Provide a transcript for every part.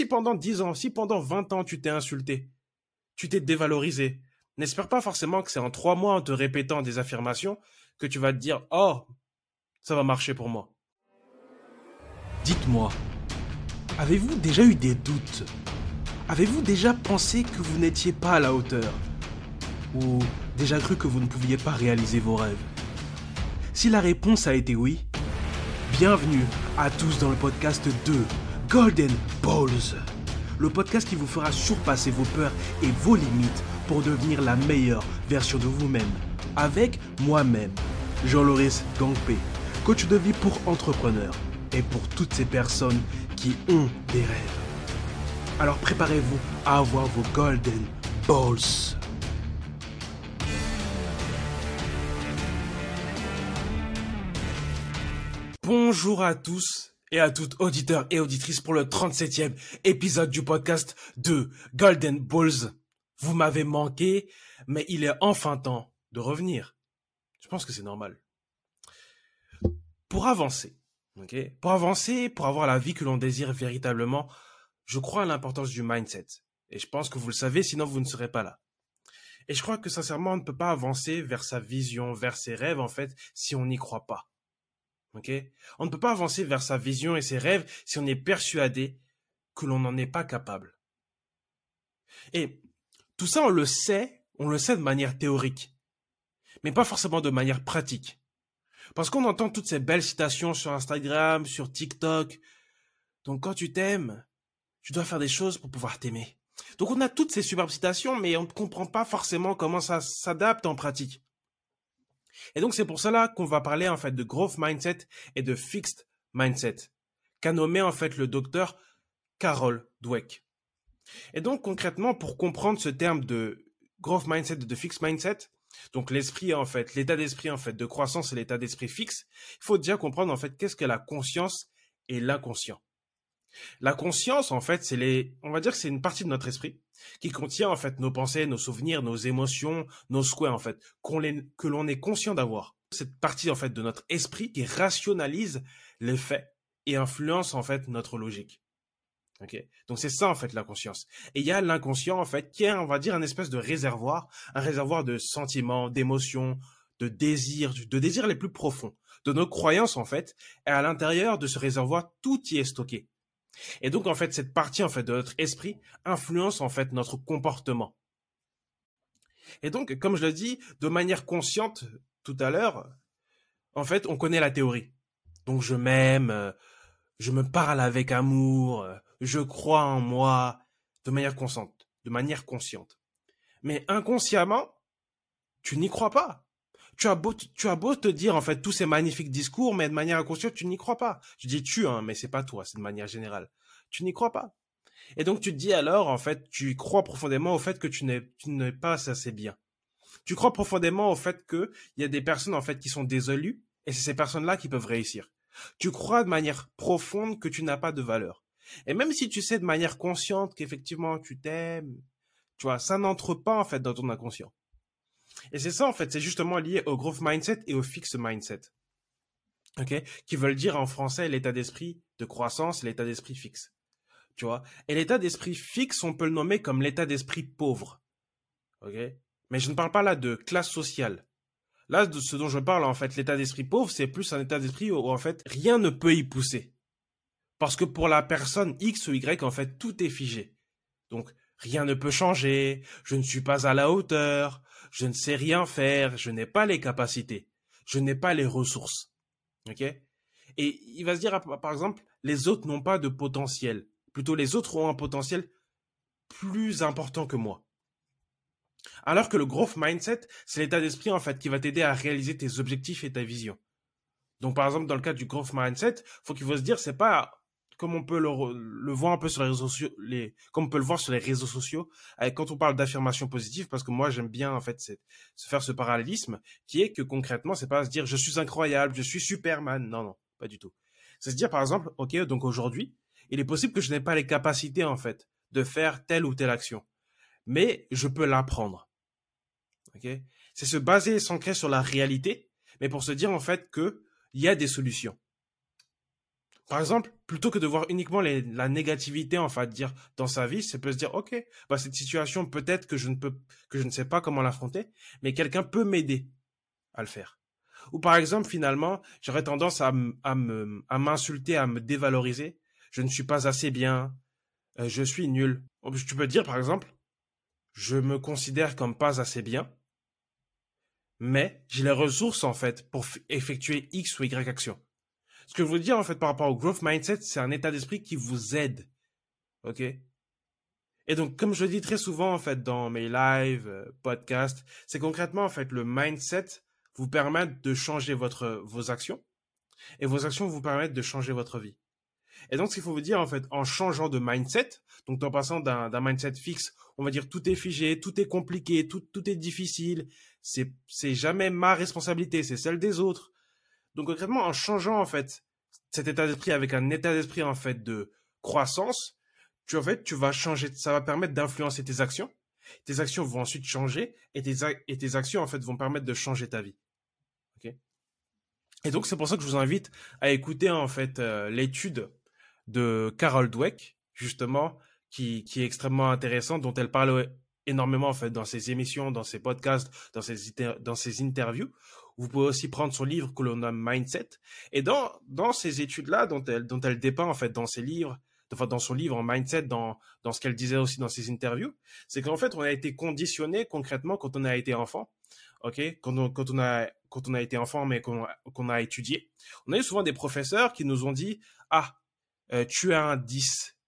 si pendant 10 ans, si pendant 20 ans, tu t'es insulté, tu t'es dévalorisé, n'espère pas forcément que c'est en 3 mois en te répétant des affirmations que tu vas te dire « Oh, ça va marcher pour moi ». Dites-moi, avez-vous déjà eu des doutes? Avez-vous déjà pensé que vous n'étiez pas à la hauteur? Ou déjà cru que vous ne pouviez pas réaliser vos rêves? Si la réponse a été oui, bienvenue à tous dans le podcast 2, Golden Balls, le podcast qui vous fera surpasser vos peurs et vos limites pour devenir la meilleure version de vous-même, avec moi-même, Jean-Loris Gankpe, coach de vie pour entrepreneurs et pour toutes ces personnes qui ont des rêves. Alors préparez-vous à avoir vos Golden Balls. Bonjour à tous et à toutes auditeurs et auditrices pour le 37e épisode du podcast de Golden Balls. Vous m'avez manqué, mais il est enfin temps de revenir. Je pense que c'est normal. Pour avancer, okay ? Pour avoir la vie que l'on désire véritablement, je crois à l'importance du mindset. Et je pense que vous le savez, sinon vous ne serez pas là. Et je crois que sincèrement, on ne peut pas avancer vers sa vision, vers ses rêves, en fait, si on n'y croit pas. Okay? On ne peut pas avancer vers sa vision et ses rêves si on est persuadé que l'on n'en est pas capable. Et tout ça, on le sait de manière théorique, mais pas forcément de manière pratique. Parce qu'on entend toutes ces belles citations sur Instagram, sur TikTok. Donc quand tu t'aimes, tu dois faire des choses pour pouvoir t'aimer. Donc on a toutes ces superbes citations, mais on ne comprend pas forcément comment ça s'adapte en pratique. Et donc, c'est pour cela qu'on va parler, en fait, de Growth Mindset et de Fixed Mindset, qu'a nommé, en fait, le docteur Carol Dweck. Et donc, concrètement, pour comprendre ce terme de Growth Mindset et de Fixed Mindset, donc l'esprit, en fait, l'état d'esprit, en fait, de croissance et l'état d'esprit fixe, il faut déjà comprendre, en fait, qu'est-ce que la conscience et l'inconscient. La conscience, en fait, on va dire que c'est une partie de notre esprit qui contient, en fait, nos pensées, nos souvenirs, nos émotions, nos souhaits, en fait, que l'on est conscient d'avoir. Cette partie, en fait, de notre esprit qui rationalise les faits et influence, en fait, notre logique. Okay ? Donc, c'est ça, en fait, la conscience. Et il y a l'inconscient, en fait, qui est, on va dire, un espèce de réservoir, de sentiments, d'émotions, de désirs, les plus profonds, de nos croyances, en fait. Et à l'intérieur de ce réservoir, tout y est stocké. Et donc, en fait, cette partie, en fait, de notre esprit influence, en fait, notre comportement. Et donc, comme je le dis, de manière consciente tout à l'heure, en fait, on connaît la théorie. Donc, je m'aime, je me parle avec amour, je crois en moi, de manière consciente. Mais inconsciemment, tu n'y crois pas. Tu as beau te dire, en fait, tous ces magnifiques discours, mais de manière inconsciente, tu n'y crois pas. Je dis tu, hein, mais c'est pas toi, c'est de manière générale. Tu n'y crois pas. Et donc, tu te dis alors, en fait, tu crois profondément au fait que tu n'es pas assez bien. Tu crois profondément au fait qu'il y a des personnes, en fait, qui sont désolées, et c'est ces personnes-là qui peuvent réussir. Tu crois de manière profonde que tu n'as pas de valeur. Et même si tu sais de manière consciente qu'effectivement, tu t'aimes, tu vois, ça n'entre pas, en fait, dans ton inconscient. Et c'est ça, en fait, c'est justement lié au Growth Mindset et au Fixed Mindset, ok, qui veulent dire en français l'état d'esprit de croissance, l'état d'esprit fixe, tu vois. Et l'état d'esprit fixe, on peut le nommer comme l'état d'esprit pauvre, ok. Mais je ne parle pas là de classe sociale. Là, de ce dont je parle, en fait, l'état d'esprit pauvre, c'est plus un état d'esprit où, en fait, rien ne peut y pousser. Parce que pour la personne X ou Y, en fait, tout est figé. Donc, rien ne peut changer, je ne suis pas à la hauteur, je ne sais rien faire, je n'ai pas les capacités, je n'ai pas les ressources. Ok ? Et il va se dire, par exemple, les autres n'ont pas de potentiel. Plutôt, les autres ont un potentiel plus important que moi. Alors que le Growth Mindset, c'est l'état d'esprit, en fait, qui va t'aider à réaliser tes objectifs et ta vision. Donc, par exemple, dans le cas du Growth Mindset, il faut se dire, c'est pas comme on peut le voir un peu sur les réseaux sociaux, comme on peut le voir sur les réseaux sociaux, quand on parle d'affirmation positive, parce que moi j'aime bien, en fait, faire ce parallélisme, qui est que concrètement, c'est pas se dire je suis incroyable, je suis Superman, non, pas du tout. C'est se dire par exemple, ok, donc aujourd'hui, il est possible que je n'ai pas les capacités, en fait, de faire telle ou telle action, mais je peux l'apprendre. Ok, c'est se baser et s'ancrer sur la réalité, mais pour se dire en fait que il y a des solutions. Par exemple, plutôt que de voir uniquement la négativité, enfin, dire dans sa vie, c'est peut se dire, ok, bah cette situation peut-être que je ne sais pas comment l'affronter, mais quelqu'un peut m'aider à le faire. Ou par exemple, finalement, j'aurais tendance à m'insulter, à me dévaloriser. Je ne suis pas assez bien, je suis nul. Tu peux dire par exemple, je me considère comme pas assez bien, mais j'ai les ressources en fait pour effectuer X ou Y action. Ce que je veux dire, en fait, par rapport au growth mindset, c'est un état d'esprit qui vous aide. OK? Et donc, comme je le dis très souvent, en fait, dans mes lives, podcasts, c'est concrètement, en fait, le mindset vous permet de changer vos actions. Et vos actions vous permettent de changer votre vie. Et donc, ce qu'il faut vous dire, en fait, en changeant de mindset, donc en passant d'un mindset fixe, on va dire tout est figé, tout est compliqué, tout est difficile, c'est jamais ma responsabilité, c'est celle des autres. Donc concrètement, en changeant en fait cet état d'esprit avec un état d'esprit en fait de croissance, tu vas changer, ça va permettre d'influencer tes actions. Tes actions vont ensuite changer et tes actions en fait vont permettre de changer ta vie. OK? Et donc c'est pour ça que je vous invite à écouter en fait l'étude de Carol Dweck justement qui est extrêmement intéressante, dont elle parle énormément en fait dans ses émissions, dans ses podcasts, dans ses interviews. Vous pouvez aussi prendre son livre que l'on nomme Mindset. Et dans ces études-là, dont elle dépeint, en fait, dans ses livres, enfin, dans son livre en Mindset, dans ce qu'elle disait aussi dans ses interviews, c'est qu'en fait, on a été conditionné concrètement quand on a été enfant. OK? Quand on a été enfant, mais qu'on a étudié. On a eu souvent des professeurs qui nous ont dit, tu as un 10.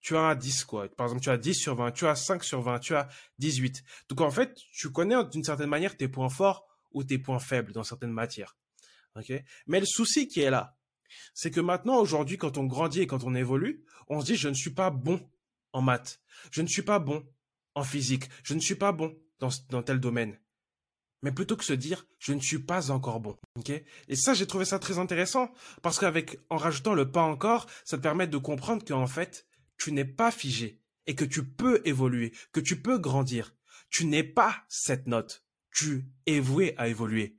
Tu as un 10, quoi. Par exemple, tu as 10 sur 20, tu as 5 sur 20, tu as 18. Donc, en fait, tu connais d'une certaine manière tes points forts ou tes points faibles dans certaines matières. Okay? Mais le souci qui est là, c'est que maintenant, aujourd'hui, quand on grandit et quand on évolue, on se dit, je ne suis pas bon en maths, je ne suis pas bon en physique, je ne suis pas bon dans tel domaine. Mais plutôt que se dire, je ne suis pas encore bon. Okay? Et ça, j'ai trouvé ça très intéressant, parce qu'en rajoutant le pas encore, ça te permet de comprendre qu'en fait, tu n'es pas figé, et que tu peux évoluer, que tu peux grandir. Tu n'es pas cette note. Tu es voué à évoluer.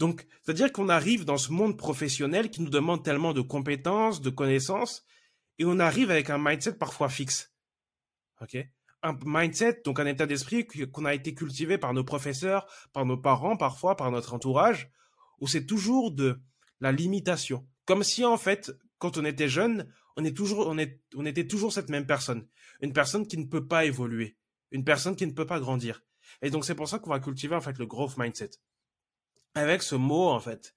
Donc, c'est-à-dire qu'on arrive dans ce monde professionnel qui nous demande tellement de compétences, de connaissances, et on arrive avec un mindset parfois fixe. OK? Un mindset, donc un état d'esprit qu'on a été cultivé par nos professeurs, par nos parents, parfois par notre entourage, où c'est toujours de la limitation. Comme si, en fait, quand on était jeune, on était toujours cette même personne. Une personne qui ne peut pas évoluer. Une personne qui ne peut pas grandir. Et donc, c'est pour ça qu'on va cultiver, en fait, le growth mindset. Avec ce mot, en fait,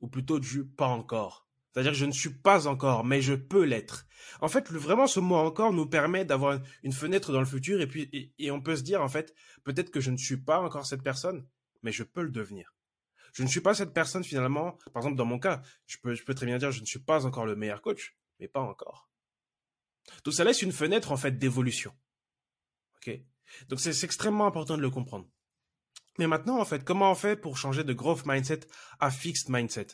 ou plutôt du pas encore. C'est-à-dire que je ne suis pas encore, mais je peux l'être. En fait, vraiment, ce mot encore nous permet d'avoir une fenêtre dans le futur et puis, et on peut se dire, en fait, peut-être que je ne suis pas encore cette personne, mais je peux le devenir. Je ne suis pas cette personne, finalement. Par exemple, dans mon cas, je peux très bien dire, je ne suis pas encore le meilleur coach, mais pas encore. Donc, ça laisse une fenêtre, en fait, d'évolution. OK? Donc, c'est extrêmement important de le comprendre. Mais maintenant, en fait, comment on fait pour changer de growth mindset à fixed mindset?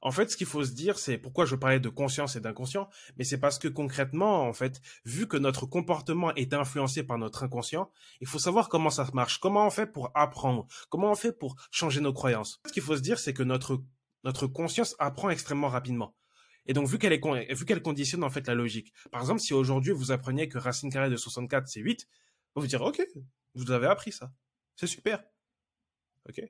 En fait, ce qu'il faut se dire, c'est pourquoi je parlais de conscience et d'inconscient, mais c'est parce que concrètement, en fait, vu que notre comportement est influencé par notre inconscient, il faut savoir comment ça marche, comment on fait pour apprendre, comment on fait pour changer nos croyances. Ce qu'il faut se dire, c'est que notre conscience apprend extrêmement rapidement. Et donc, vu qu'elle conditionne, en fait, la logique. Par exemple, si aujourd'hui, vous appreniez que racine carrée de 64, c'est 8, vous dire, ok, vous avez appris ça, c'est super. OK.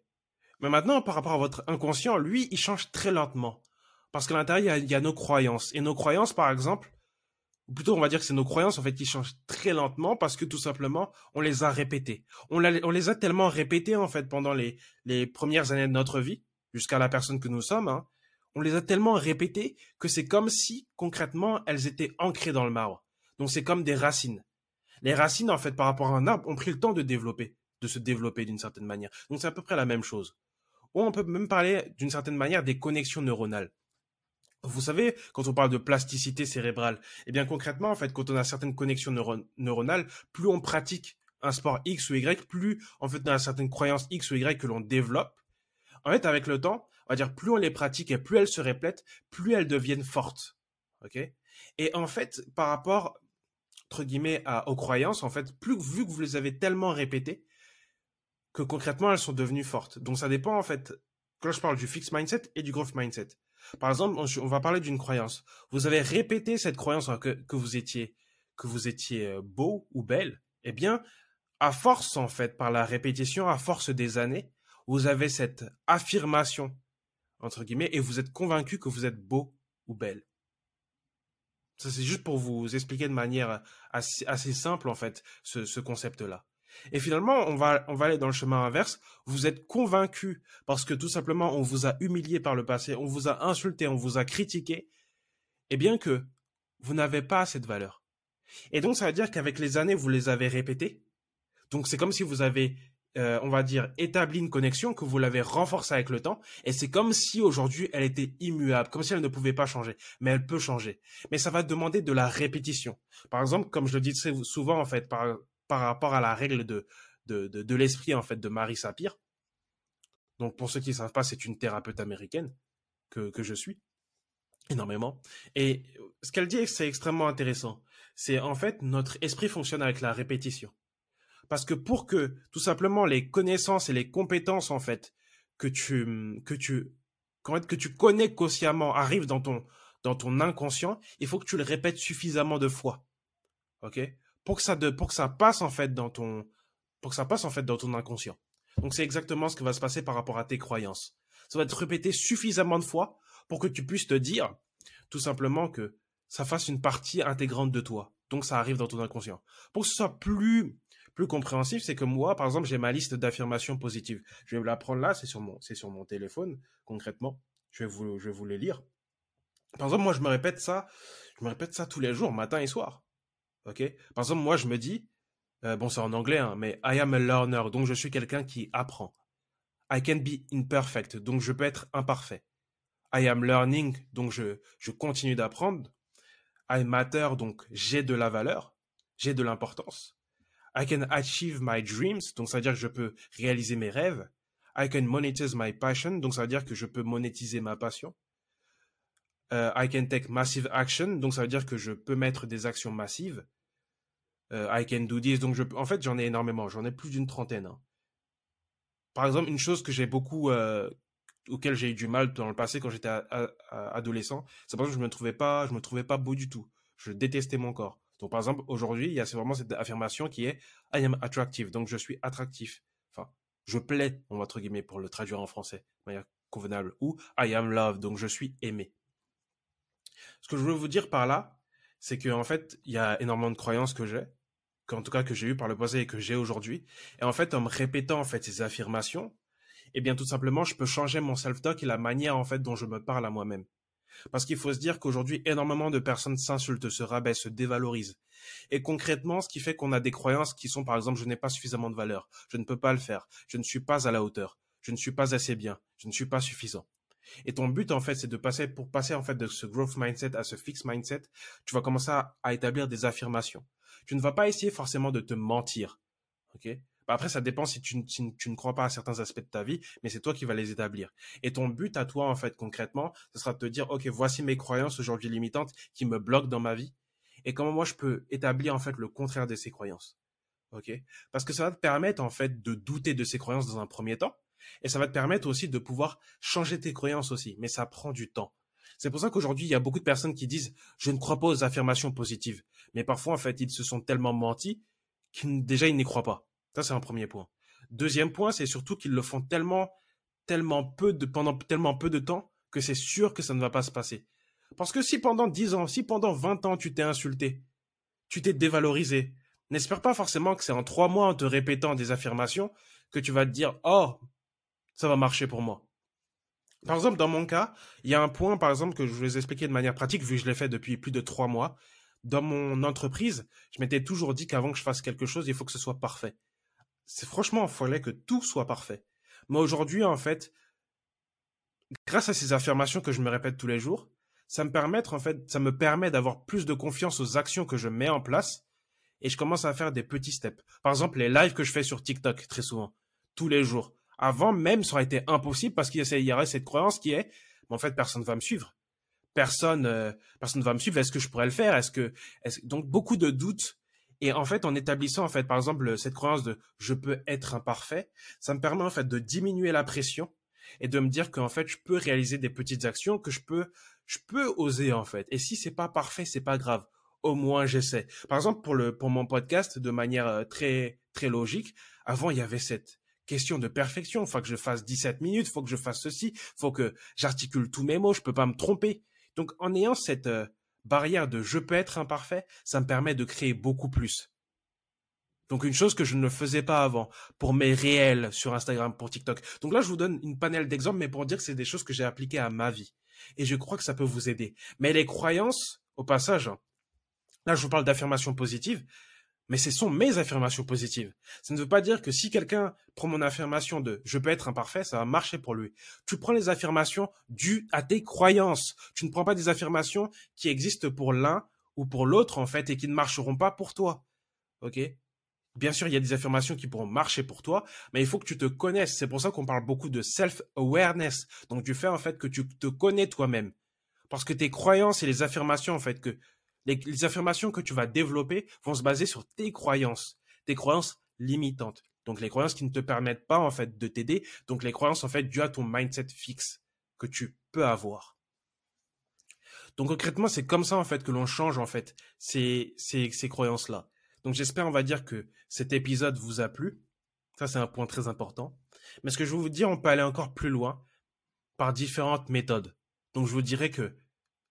Mais maintenant, par rapport à votre inconscient, lui, il change très lentement. Parce qu'à l'intérieur, il y a nos croyances. Et nos croyances, par exemple, ou plutôt on va dire que c'est nos croyances en fait qui changent très lentement parce que tout simplement, on les a répétées. On les a tellement répétées en fait pendant les premières années de notre vie, jusqu'à la personne que nous sommes. Hein, on les a tellement répétées que c'est comme si, concrètement, elles étaient ancrées dans le marbre. Donc c'est comme des racines. Les racines, en fait, par rapport à un arbre, ont pris le temps de se développer d'une certaine manière. Donc, c'est à peu près la même chose. Ou on peut même parler, d'une certaine manière, des connexions neuronales. Vous savez, quand on parle de plasticité cérébrale, eh bien, concrètement, en fait, quand on a certaines connexions neuronales, plus on pratique un sport X ou Y, plus, en fait, on a certaines croyances X ou Y que l'on développe. En fait, avec le temps, on va dire, plus on les pratique et plus elles se répètent, plus elles deviennent fortes. OK? Et en fait, par rapport entre guillemets, aux croyances, en fait, vu que vous les avez tellement répétées, que concrètement, elles sont devenues fortes. Donc, ça dépend, en fait, quand je parle du fixed mindset et du growth mindset. Par exemple, on va parler d'une croyance. Vous avez répété cette croyance que vous étiez beau ou belle. Eh bien, à force, en fait, par la répétition, à force des années, vous avez cette affirmation, entre guillemets, et vous êtes convaincu que vous êtes beau ou belle. Ça, c'est juste pour vous expliquer de manière assez simple, en fait, ce concept-là. Et finalement, on va aller dans le chemin inverse. Vous êtes convaincu parce que tout simplement, on vous a humilié par le passé, on vous a insulté, on vous a critiqué, et bien que vous n'avez pas cette valeur. Et donc, ça veut dire qu'avec les années, vous les avez répétées. Donc, c'est comme si vous avez, on va dire, établi une connexion, que vous l'avez renforcée avec le temps. Et c'est comme si aujourd'hui, elle était immuable, comme si elle ne pouvait pas changer. Mais elle peut changer. Mais ça va demander de la répétition. Par exemple, comme je le dis souvent, en fait, par rapport à la règle de l'esprit, en fait, de Marie Sapir. Donc, pour ceux qui ne savent pas, c'est une thérapeute américaine que je suis énormément. Et ce qu'elle dit, c'est extrêmement intéressant. C'est en fait, notre esprit fonctionne avec la répétition. Parce que pour que, tout simplement, les connaissances et les compétences, en fait, que tu connais consciemment, arrivent dans ton inconscient, il faut que tu le répètes suffisamment de fois. OK ? Pour que ça passe en fait dans ton inconscient. Donc c'est exactement ce qui va se passer par rapport à tes croyances. Ça va être répété suffisamment de fois pour que tu puisses te dire tout simplement que ça fasse une partie intégrante de toi. Donc ça arrive dans ton inconscient. Pour que ce soit plus compréhensif, c'est que moi, par exemple, j'ai ma liste d'affirmations positives. Je vais vous la prendre là, c'est sur mon téléphone concrètement. Je vais vous les lire. Par exemple, moi je me répète ça tous les jours, matin et soir. Okay. Par exemple, moi, je me dis, bon, c'est en anglais, hein, mais « I am a learner », donc je suis quelqu'un qui apprend. « I can be imperfect », donc je peux être imparfait. « I am learning », donc je continue d'apprendre. « I matter », donc j'ai de la valeur, j'ai de l'importance. « I can achieve my dreams », donc ça veut dire que je peux réaliser mes rêves. « I can monetize my passion », donc ça veut dire que je peux monétiser ma passion. « I can take massive action », donc ça veut dire que je peux mettre des actions massives. I can do this, donc en fait j'en ai énormément, j'en ai plus d'une trentaine. Hein. Par exemple, une chose que j'ai beaucoup, auquel j'ai eu du mal dans le passé quand j'étais adolescent, c'est par exemple que je me trouvais pas beau du tout, je détestais mon corps. Donc par exemple aujourd'hui il y a vraiment cette affirmation qui est I am attractive, donc je suis attractif, enfin je plais, on va entre guillemets pour le traduire en français de manière convenable, ou I am loved, donc je suis aimé. Ce que je veux vous dire par là, c'est que en fait il y a énormément de croyances que j'ai. En tout cas que j'ai eu par le passé et que j'ai aujourd'hui. Et en fait, en me répétant en fait ces affirmations, eh bien tout simplement, je peux changer mon self-talk et la manière en fait dont je me parle à moi-même. Parce qu'il faut se dire qu'aujourd'hui, énormément de personnes s'insultent, se rabaissent, se dévalorisent. Et concrètement, ce qui fait qu'on a des croyances qui sont par exemple, je n'ai pas suffisamment de valeur, je ne peux pas le faire, je ne suis pas à la hauteur, je ne suis pas assez bien, je ne suis pas suffisant. Et ton but, en fait, c'est de passer en fait de ce growth mindset à ce fixed mindset, tu vas commencer à établir des affirmations. Tu ne vas pas essayer forcément de te mentir. Okay, bah après, ça dépend si tu ne crois pas à certains aspects de ta vie, mais c'est toi qui vas les établir. Et ton but à toi, en fait, concrètement, ce sera de te dire, OK, voici mes croyances aujourd'hui limitantes qui me bloquent dans ma vie et comment moi, je peux établir, en fait, le contraire de ces croyances. OK, parce que ça va te permettre, en fait, de douter de ces croyances dans un premier temps. Et ça va te permettre aussi de pouvoir changer tes croyances aussi. Mais ça prend du temps. C'est pour ça qu'aujourd'hui, il y a beaucoup de personnes qui disent « je ne crois pas aux affirmations positives ». Mais parfois, en fait, ils se sont tellement mentis qu'ils déjà, ils n'y croient pas. Ça, c'est un premier point. Deuxième point, c'est surtout qu'ils le font pendant tellement peu de temps que c'est sûr que ça ne va pas se passer. Parce que si pendant 10 ans, si pendant 20 ans, tu t'es insulté, tu t'es dévalorisé, n'espère pas forcément que c'est en 3 mois en te répétant des affirmations que tu vas te dire « oh !» ça va marcher pour moi. Par exemple, dans mon cas, il y a un point, par exemple, que je vais vous expliquer de manière pratique, vu que je l'ai fait depuis plus de 3 mois. Dans mon entreprise, je m'étais toujours dit qu'avant que je fasse quelque chose, il faut que ce soit parfait. Franchement, il fallait que tout soit parfait. Mais aujourd'hui, en fait, grâce à ces affirmations que je me répète tous les jours, ça me permet d'avoir plus de confiance aux actions que je mets en place et je commence à faire des petits steps. Par exemple, les lives que je fais sur TikTok, très souvent, tous les jours. Avant même, ça aurait été impossible parce qu'il y aurait cette croyance qui est « mais en fait, personne ne va me suivre. Personne ne va me suivre. Est-ce que je pourrais le faire ?» Donc, beaucoup de doutes. Et en fait, en établissant, en fait, par exemple, cette croyance de « je peux être imparfait », ça me permet en fait de diminuer la pression et de me dire qu'en fait, je peux réaliser des petites actions, que je peux oser, en fait. Et si c'est pas parfait, c'est pas grave. Au moins, j'essaie. Par exemple, pour mon podcast, de manière très, très logique, avant, il y avait cette question de perfection. Faut que je fasse 17 minutes, faut que je fasse ceci, faut que j'articule tous mes mots, je peux pas me tromper. Donc, en ayant cette barrière de « je peux être imparfait », ça me permet de créer beaucoup plus. Donc, une chose que je ne faisais pas avant pour mes réels sur Instagram, pour TikTok. Donc là, je vous donne une panel d'exemples, mais pour dire que c'est des choses que j'ai appliquées à ma vie. Et je crois que ça peut vous aider. Mais les croyances, au passage, là, je vous parle d'affirmations positives, mais ce sont mes affirmations positives. Ça ne veut pas dire que si quelqu'un prend mon affirmation de « je peux être imparfait », ça va marcher pour lui. Tu prends les affirmations dues à tes croyances. Tu ne prends pas des affirmations qui existent pour l'un ou pour l'autre, en fait, et qui ne marcheront pas pour toi. OK ? Bien sûr, il y a des affirmations qui pourront marcher pour toi, mais il faut que tu te connaisses. C'est pour ça qu'on parle beaucoup de self-awareness. Donc, du fait, en fait, que tu te connais toi-même. Parce que tes croyances et les affirmations, en fait, les affirmations que tu vas développer vont se baser sur tes croyances limitantes. Donc, les croyances qui ne te permettent pas, en fait, de t'aider. Donc, les croyances, en fait, dues à ton mindset fixe que tu peux avoir. Donc, concrètement, c'est comme ça, en fait, que l'on change, en fait, ces croyances-là. Donc, j'espère, on va dire, que cet épisode vous a plu. Ça, c'est un point très important. Mais ce que je veux vous dire, on peut aller encore plus loin par différentes méthodes. Donc, je vous dirais que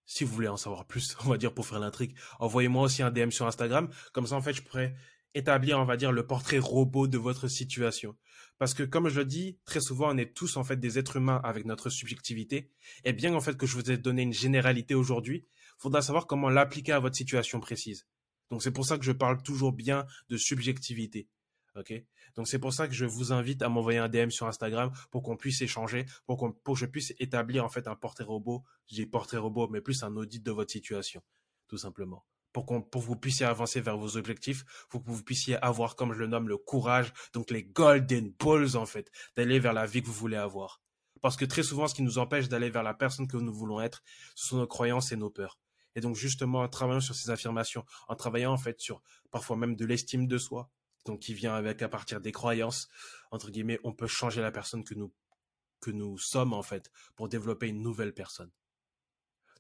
si vous voulez en savoir plus, on va dire, pour faire l'intrigue, envoyez-moi aussi un DM sur Instagram. Comme ça, en fait, je pourrais établir, on va dire, le portrait robot de votre situation. Parce que, comme je le dis, très souvent, on est tous, en fait, des êtres humains avec notre subjectivité. Et bien, en fait, que je vous ai donné une généralité aujourd'hui, il faudra savoir comment l'appliquer à votre situation précise. Donc, c'est pour ça que je parle toujours bien de subjectivité, ok? Donc, c'est pour ça que je vous invite à m'envoyer un DM sur Instagram pour qu'on puisse échanger, pour que je puisse établir, en fait, un portrait robot. Je dis portrait robot, mais plus un audit de votre situation, tout simplement. Pour que vous puissiez avancer vers vos objectifs, pour que vous puissiez avoir, comme je le nomme, le courage, donc les golden balls, en fait, d'aller vers la vie que vous voulez avoir. Parce que très souvent, ce qui nous empêche d'aller vers la personne que nous voulons être, ce sont nos croyances et nos peurs. Et donc, justement, en travaillant sur ces affirmations, en travaillant, en fait, sur parfois même de l'estime de soi, donc qui vient avec à partir des croyances, entre guillemets, on peut changer la personne que nous sommes, en fait, pour développer une nouvelle personne.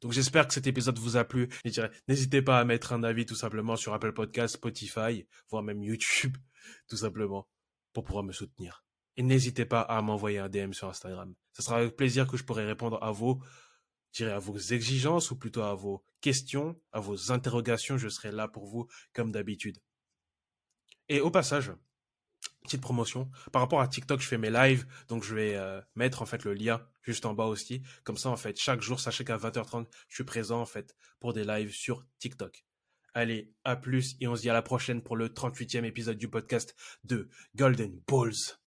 Donc, j'espère que cet épisode vous a plu. Je dirais, n'hésitez pas à mettre un avis, tout simplement, sur Apple Podcasts, Spotify, voire même YouTube, tout simplement, pour pouvoir me soutenir. Et n'hésitez pas à m'envoyer un DM sur Instagram. Ce sera avec plaisir que je pourrai répondre à vos exigences, ou plutôt à vos questions, à vos interrogations. Je serai là pour vous, comme d'habitude. Et au passage, petite promotion, par rapport à TikTok, je fais mes lives, donc je vais mettre, en fait, le lien juste en bas aussi. Comme ça, en fait, chaque jour, sachez qu'à 20h30, je suis présent, en fait, pour des lives sur TikTok. Allez, à plus, et on se dit à la prochaine pour le 38e épisode du podcast de Golden Balls.